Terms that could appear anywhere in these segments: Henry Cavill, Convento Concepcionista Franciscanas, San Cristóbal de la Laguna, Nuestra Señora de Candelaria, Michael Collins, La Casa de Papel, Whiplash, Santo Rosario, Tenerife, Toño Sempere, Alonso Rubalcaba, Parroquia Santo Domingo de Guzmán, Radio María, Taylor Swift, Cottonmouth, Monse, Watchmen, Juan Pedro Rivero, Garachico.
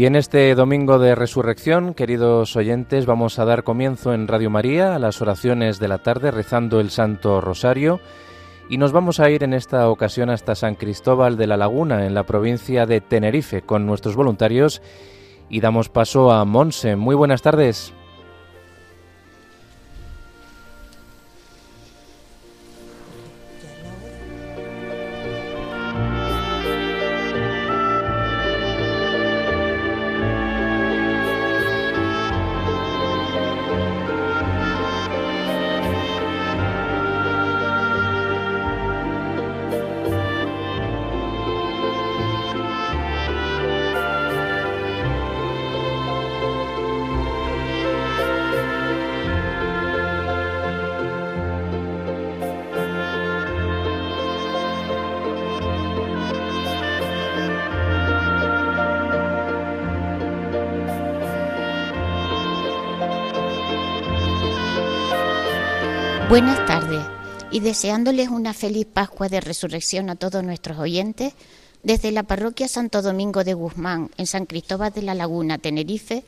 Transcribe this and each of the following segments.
Y en este domingo de resurrección, queridos oyentes, vamos a dar comienzo en Radio María a las oraciones de la tarde rezando el Santo Rosario, y nos vamos a ir en esta ocasión hasta San Cristóbal de la Laguna, en la provincia de Tenerife, con nuestros voluntarios, y damos paso a Monse. Muy buenas tardes. Buenas tardes, y deseándoles una feliz Pascua de Resurrección a todos nuestros oyentes, desde la Parroquia Santo Domingo de Guzmán, en San Cristóbal de la Laguna, Tenerife,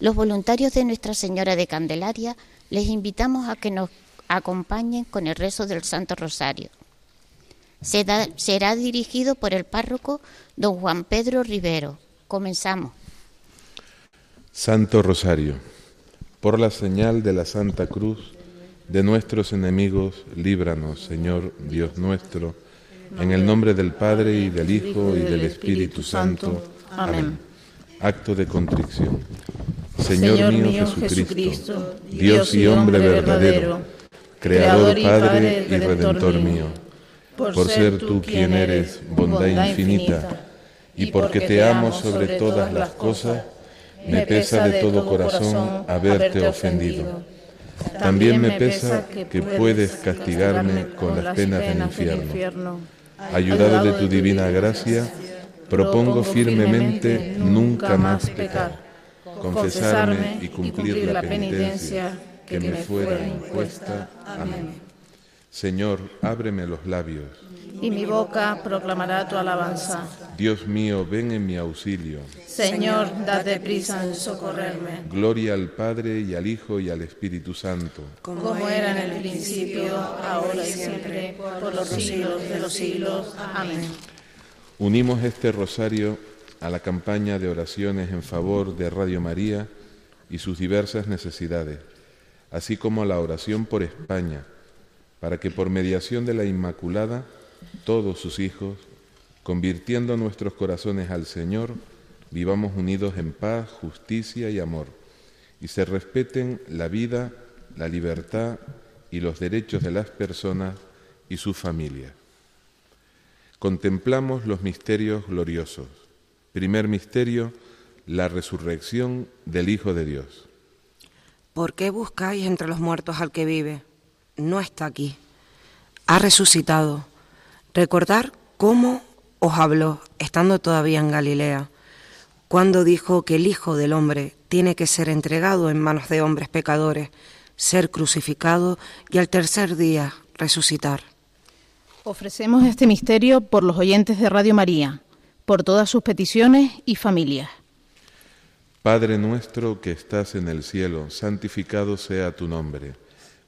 los voluntarios de Nuestra Señora de Candelaria les invitamos a que nos acompañen con el rezo del Santo Rosario. Será dirigido por el párroco don Juan Pedro Rivero. Comenzamos. Santo Rosario, por la señal de la Santa Cruz, de nuestros enemigos, líbranos, Señor Dios nuestro, en el nombre del Padre y del Hijo y del Espíritu Santo. Amén. Acto de contrición. Señor mío Jesucristo, Dios y hombre verdadero, Creador, Padre y Redentor mío, por ser tú quien eres, bondad infinita, y porque te amo sobre todas las cosas, me pesa de todo corazón haberte ofendido. También me pesa que puedes castigarme con las penas del infierno. Ayudado de tu divina gracia, propongo firmemente nunca más pecar, confesarme y cumplir la penitencia que me fuera impuesta. Amén. Señor, ábreme los labios, y mi boca proclamará tu alabanza. Dios mío, ven en mi auxilio. Señor, date prisa en socorrerme. Gloria al Padre y al Hijo y al Espíritu Santo, como era en el principio, ahora y siempre, por los siglos de los siglos. Amén. Unimos este rosario a la campaña de oraciones en favor de Radio María y sus diversas necesidades, así como a la oración por España, para que por mediación de la Inmaculada todos sus hijos, convirtiendo nuestros corazones al Señor, vivamos unidos en paz, justicia y amor, y se respeten la vida, la libertad y los derechos de las personas y sus familias. Contemplamos los misterios gloriosos. Primer misterio, la resurrección del Hijo de Dios. ¿Por qué buscáis entre los muertos al que vive? No está aquí, ha resucitado. Recordar cómo os habló, estando todavía en Galilea, cuando dijo que el Hijo del Hombre tiene que ser entregado en manos de hombres pecadores, ser crucificado y al tercer día resucitar. Ofrecemos este misterio por los oyentes de Radio María, por todas sus peticiones y familias. Padre nuestro que estás en el cielo, santificado sea tu nombre.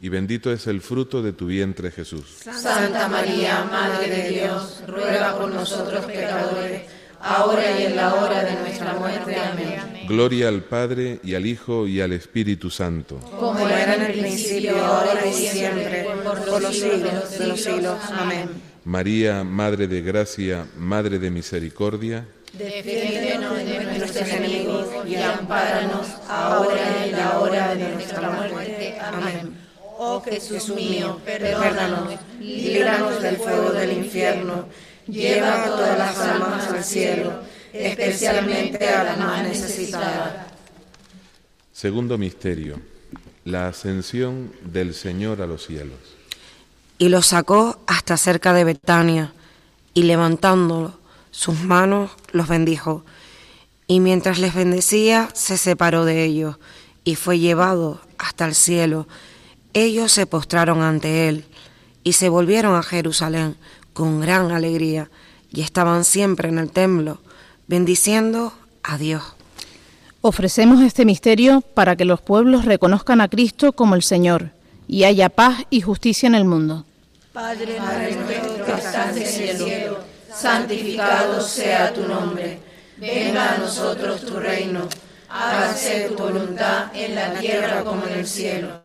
y bendito es el fruto de tu vientre, Jesús. Santa María, Madre de Dios, ruega por nosotros pecadores, ahora y en la hora de nuestra muerte. Amén. Gloria al Padre, y al Hijo, y al Espíritu Santo. Como era en el principio, ahora y siempre, por los siglos de los siglos. Amén. María, Madre de Gracia, Madre de Misericordia, defiéndenos de nuestros enemigos, y ampáranos ahora y en la hora de nuestra muerte. Amén. Oh Jesús mío, perdónanos, líbranos del fuego del infierno, lleva a todas las almas al cielo, especialmente a las más necesitadas. Segundo misterio, la ascensión del Señor a los cielos. Y lo sacó hasta cerca de Betania, y levantando sus manos los bendijo, y mientras les bendecía se separó de ellos, y fue llevado hasta el cielo. Ellos se postraron ante él y se volvieron a Jerusalén con gran alegría y estaban siempre en el templo, bendiciendo a Dios. Ofrecemos este misterio para que los pueblos reconozcan a Cristo como el Señor y haya paz y justicia en el mundo. Padre nuestro que estás en el cielo, santificado sea tu nombre. Venga a nosotros tu reino. Hágase tu voluntad en la tierra como en el cielo.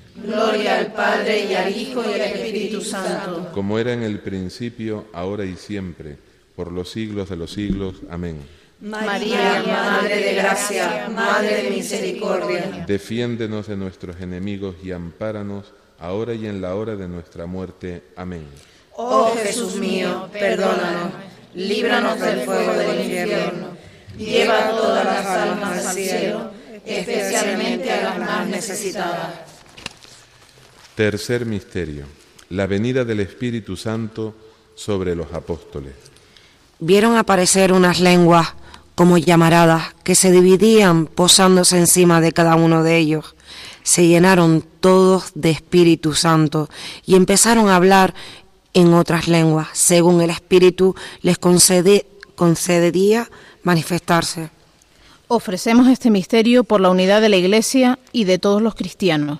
Gloria al Padre, y al Hijo, y al Espíritu Santo. Como era en el principio, ahora y siempre, por los siglos de los siglos. Amén. María, Madre de Gracia, Madre de Misericordia, defiéndenos de nuestros enemigos y ampáranos, ahora y en la hora de nuestra muerte. Amén. Oh Jesús mío, perdónanos, líbranos del fuego del infierno, lleva todas las almas al cielo, especialmente a las más necesitadas. Tercer misterio, la venida del Espíritu Santo sobre los apóstoles. Vieron aparecer unas lenguas como llamaradas que se dividían posándose encima de cada uno de ellos. Se llenaron todos de Espíritu Santo y empezaron a hablar en otras lenguas, según el Espíritu les concedería manifestarse. Ofrecemos este misterio por la unidad de la Iglesia y de todos los cristianos.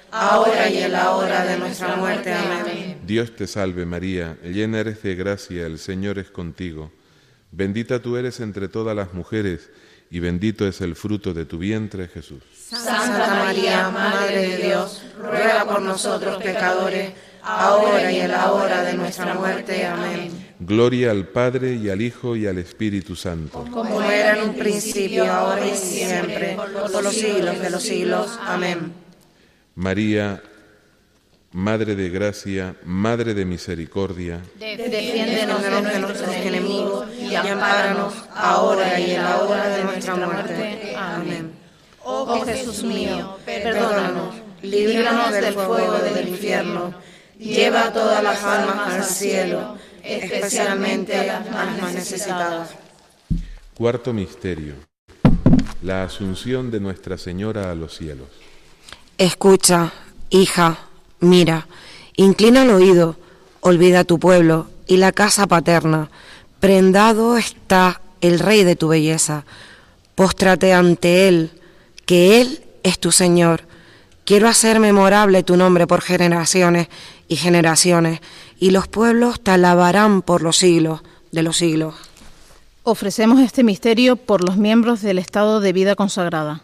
ahora y en la hora de nuestra muerte. Amén. Dios te salve, María, llena eres de gracia, el Señor es contigo. Bendita tú eres entre todas las mujeres, y bendito es el fruto de tu vientre, Jesús. Santa María, Madre de Dios, ruega por nosotros pecadores, ahora y en la hora de nuestra muerte. Amén. Gloria al Padre, y al Hijo, y al Espíritu Santo. Como era en un principio, ahora y siempre, por los siglos de los siglos. Amén. María, Madre de gracia, Madre de misericordia, defiéndonos de nuestros enemigos y ampáranos ahora y en la hora de nuestra muerte. Amén. Oh Jesús mío, perdónanos, líbranos del fuego del infierno, lleva todas las almas al cielo, especialmente a las más necesitadas. Cuarto misterio: la asunción de Nuestra Señora a los cielos. Escucha, hija, mira, inclina el oído, olvida tu pueblo y la casa paterna. Prendado está el Rey de tu belleza. Póstrate ante Él, que Él es tu Señor. Quiero hacer memorable tu nombre por generaciones, y los pueblos te alabarán por los siglos de los siglos. Ofrecemos este misterio por los miembros del estado de vida consagrada.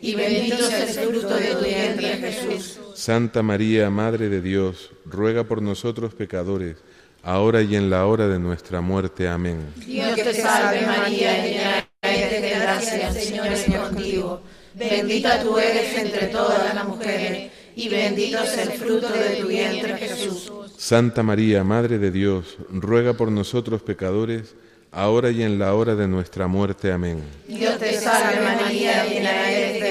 y bendito es el fruto de tu vientre, Jesús. Santa María, Madre de Dios, ruega por nosotros pecadores, ahora y en la hora de nuestra muerte. Amén. Dios te salve, María, llena eres de gracia, el Señor es contigo. Bendita tú eres entre todas las mujeres, y bendito es el fruto de tu vientre, Jesús. Santa María, Madre de Dios, ruega por nosotros pecadores, ahora y en la hora de nuestra muerte. Amén. Dios te salve, María, llena eres de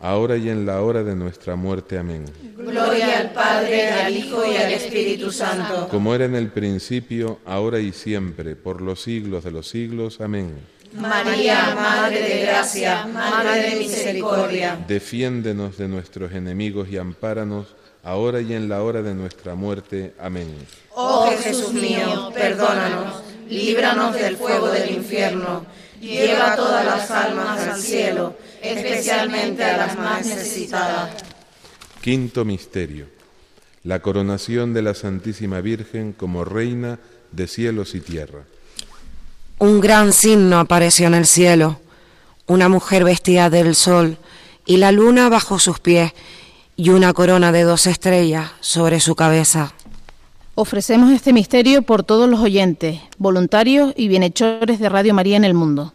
ahora y en la hora de nuestra muerte. Amén. Gloria al Padre, al Hijo y al Espíritu Santo. Como era en el principio, ahora y siempre, por los siglos de los siglos. Amén. María, Madre de Gracia, Madre de Misericordia, defiéndenos de nuestros enemigos y ampáranos, ahora y en la hora de nuestra muerte. Amén. Oh Jesús mío, perdónanos, líbranos del fuego del infierno, lleva todas las almas al cielo, especialmente a las más necesitadas. Quinto misterio: la coronación de la Santísima Virgen como Reina de cielos y tierra. Un gran signo apareció en el cielo, una mujer vestida del sol y la luna bajo sus pies, y una corona de 2 estrellas sobre su cabeza. Ofrecemos este misterio por todos los oyentes, voluntarios y bienhechores de Radio María en el mundo.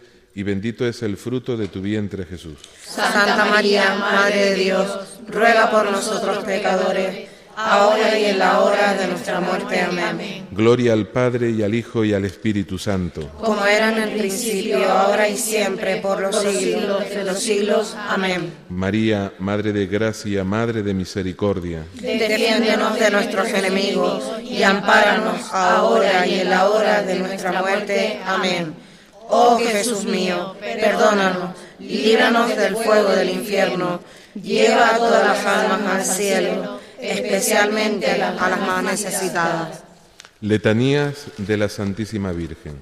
y bendito es el fruto de tu vientre, Jesús. Santa María, Madre de Dios, ruega por nosotros pecadores, ahora y en la hora de nuestra muerte. Amén. Gloria al Padre, y al Hijo, y al Espíritu Santo. Como era en el principio, ahora y siempre, por los siglos de los siglos. Amén. María, Madre de Gracia, Madre de Misericordia, defiéndenos de nuestros enemigos, y ampáranos ahora y en la hora de nuestra muerte. Amén. Oh Jesús mío, perdónanos, líbranos del fuego del infierno, lleva a todas las almas al cielo, especialmente a las más necesitadas. Letanías de la Santísima Virgen.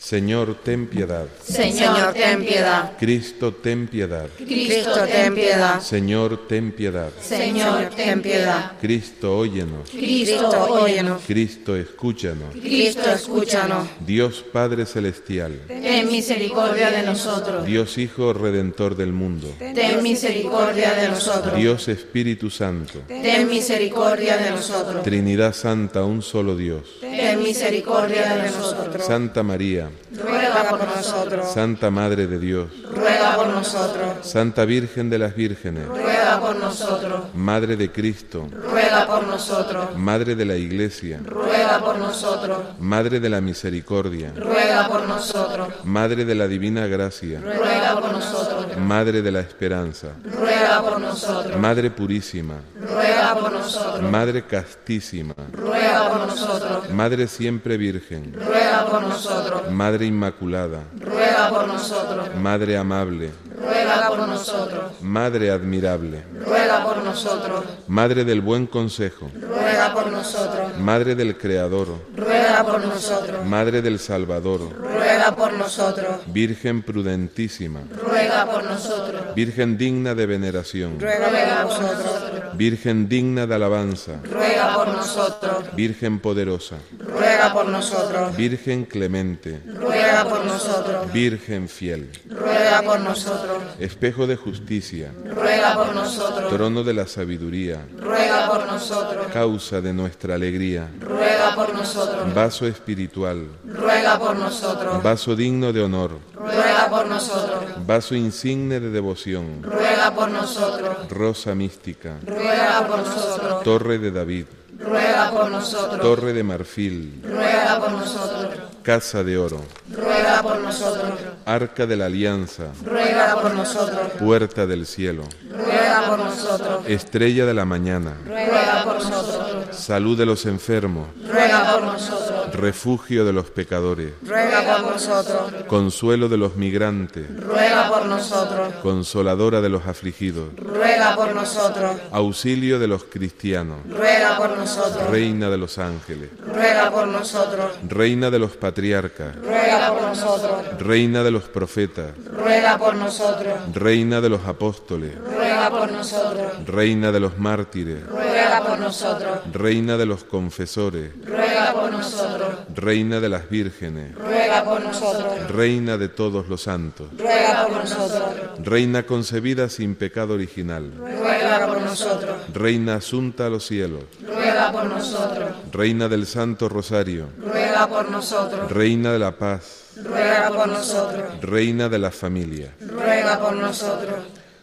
Señor, ten piedad. Señor, ten piedad. Cristo, ten piedad. Cristo, ten piedad. Señor, ten piedad. Señor, ten piedad. Cristo, óyenos. Cristo, óyenos. Cristo, escúchanos. Cristo, escúchanos. Dios Padre Celestial, ten misericordia de nosotros. Dios Hijo Redentor del mundo, ten misericordia de nosotros. Dios Espíritu Santo, ten misericordia de nosotros. Trinidad Santa, un solo Dios, ten misericordia de nosotros. Santa María, ruega por nosotros. Santa Madre de Dios, ruega por nosotros. Santa Virgen de las Vírgenes, ruega por nosotros. Madre de Cristo, ruega por nosotros. Madre de la Iglesia, ruega por nosotros. Madre de la Misericordia, ruega por nosotros. Madre de la Divina Gracia, ruega por nosotros. Madre de la Esperanza, ruega por nosotros. Madre Purísima, ruega por nosotros. Madre Castísima, ruega por nosotros. Madre Siempre Virgen, ruega por nosotros. Madre Inmaculada, ruega por nosotros. Madre Amable, ruega por nosotros. Madre Admirable, ruega por nosotros. Madre del Buen Consejo, ruega por nosotros. Madre del Creador, ruega por nosotros. Madre del Salvador, ruega por nosotros. Virgen Prudentísima, ruega por nosotros. Virgen digna de veneración, ruega por nosotros. Virgen digna de alabanza, ruega por nosotros. Virgen poderosa, ruega por nosotros. Virgen clemente, ruega por nosotros. Virgen fiel, ruega por nosotros. Espejo de justicia, ruega por nosotros. Trono de la sabiduría, ruega por nosotros. Causa de nuestra alegría, ruega por nosotros. Vaso espiritual, ruega por nosotros. Vaso digno de honor, ruega por nosotros. Vaso insigne de devoción, ruega por nosotros. Rosa mística, ruega por nosotros. Torre de David, ruega por nosotros. Torre de marfil, ruega por nosotros. Casa de oro, ruega por nosotros. Arca de la Alianza, ruega por nosotros. Puerta del cielo, ruega por nosotros. Estrella de la mañana, ruega por nosotros. Salud de los enfermos, ruega por nosotros. Refugio de los pecadores, ruega por nosotros. Consuelo de los migrantes, ruega por nosotros. Consoladora de los afligidos, ruega por nosotros. Auxilio de los cristianos, ruega por nosotros. Reina de los ángeles, ruega por nosotros. Reina de los patriarcas, ruega por nosotros. Reina de los profetas, ruega por nosotros. Reina de los apóstoles, ruega por nosotros. Reina de los mártires, ruega por nosotros. Reina de los confesores, ruega por nosotros. Reina de las vírgenes, ruega por nosotros. Reina de todos los santos, ruega por nosotros. Reina concebida sin pecado original, ruega por nosotros. Reina asunta a los cielos, ruega por nosotros. Reina del Santo Rosario, ruega por nosotros. Reina de la Paz, ruega por nosotros. Reina de la Familia, ruega por nosotros.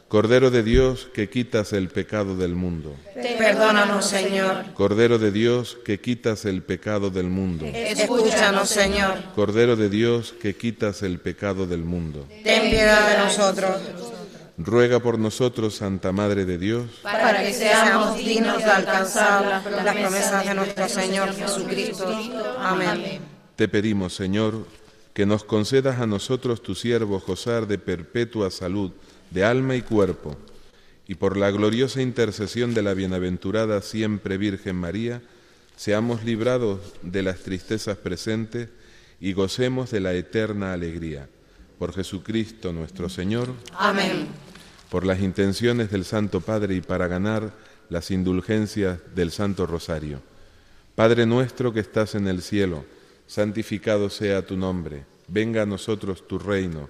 Cordero de Dios, que quitas el pecado del mundo, perdónanos, Señor. Cordero de Dios, que quitas el pecado del mundo, escúchanos, Señor. Cordero de Dios, que quitas el pecado del mundo, ten piedad de nosotros. Ruega por nosotros, Santa Madre de Dios, para que seamos dignos de alcanzar las promesas de nuestro Señor Jesucristo. Amén. Te pedimos, Señor, que nos concedas a nosotros, tu siervo, gozar de perpetua salud de alma y cuerpo, y por la gloriosa intercesión de la bienaventurada siempre Virgen María, seamos librados de las tristezas presentes y gocemos de la eterna alegría. Por Jesucristo nuestro Señor. Amén. Por las intenciones del Santo Padre y para ganar las indulgencias del Santo Rosario. Padre nuestro que estás en el cielo, santificado sea tu nombre. Venga a nosotros tu reino.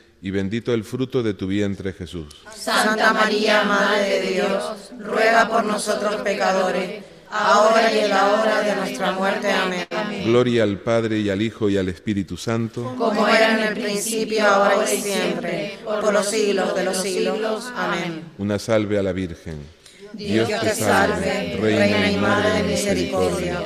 y bendito el fruto de tu vientre Jesús. Santa María, Madre de Dios, ruega por nosotros pecadores, ahora y en la hora de nuestra muerte. Amén. Gloria al Padre y al Hijo y al Espíritu Santo, como era en el principio, ahora y siempre, por los siglos de los siglos. Amén. Una salve a la Virgen. Dios te salve, Reina y Madre de misericordia,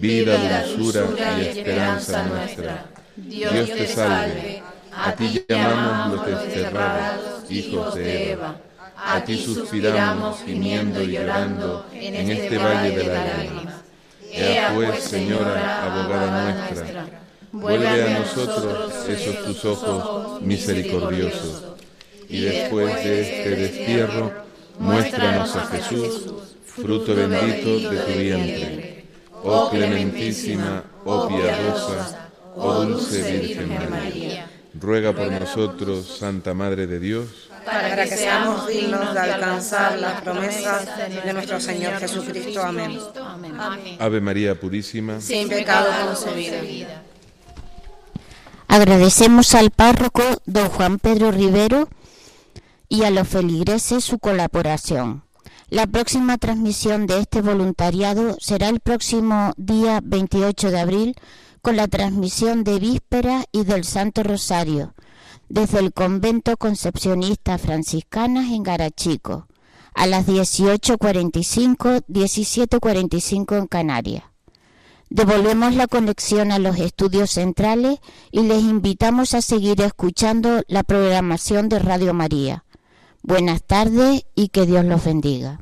vida, dulzura y esperanza nuestra. Dios te salve, a ti llamamos los desterrados, hijos de Eva. A ti suspiramos, gimiendo y llorando en este valle de lágrimas. Ea pues, Señora, abogada nuestra, vuelve a nosotros esos tus ojos misericordiosos. Y después de este destierro, muéstranos a Jesús, fruto bendito de tu vientre. Oh clementísima, oh piadosa, oh dulce Virgen María, ruega por nosotros, Santa Madre de Dios, para que seamos dignos de alcanzar las promesas de nuestro Señor Jesucristo. Amén. Ave María Purísima, sin pecado concebida. Agradecemos al párroco don Juan Pedro Rivero y a los feligreses su colaboración. La próxima transmisión de este voluntariado será el próximo día 28 de abril con la transmisión de Vísperas y del Santo Rosario desde el Convento Concepcionista Franciscanas en Garachico a las 18:45, 17:45 en Canarias. Devolvemos la conexión a los estudios centrales y les invitamos a seguir escuchando la programación de Radio María. Buenas tardes y que Dios los bendiga.